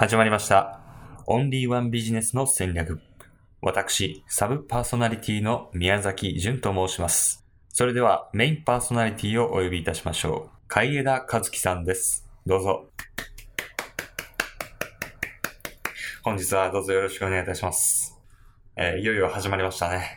始まりました。オンリーワンビジネスの戦略。私、サブパーソナリティの宮崎純と申します。それではメインパーソナリティをお呼びいたしましょう。海江田和樹さんです。どうぞ。本日はどうぞよろしくお願いいたします。いよいよ始まりましたね。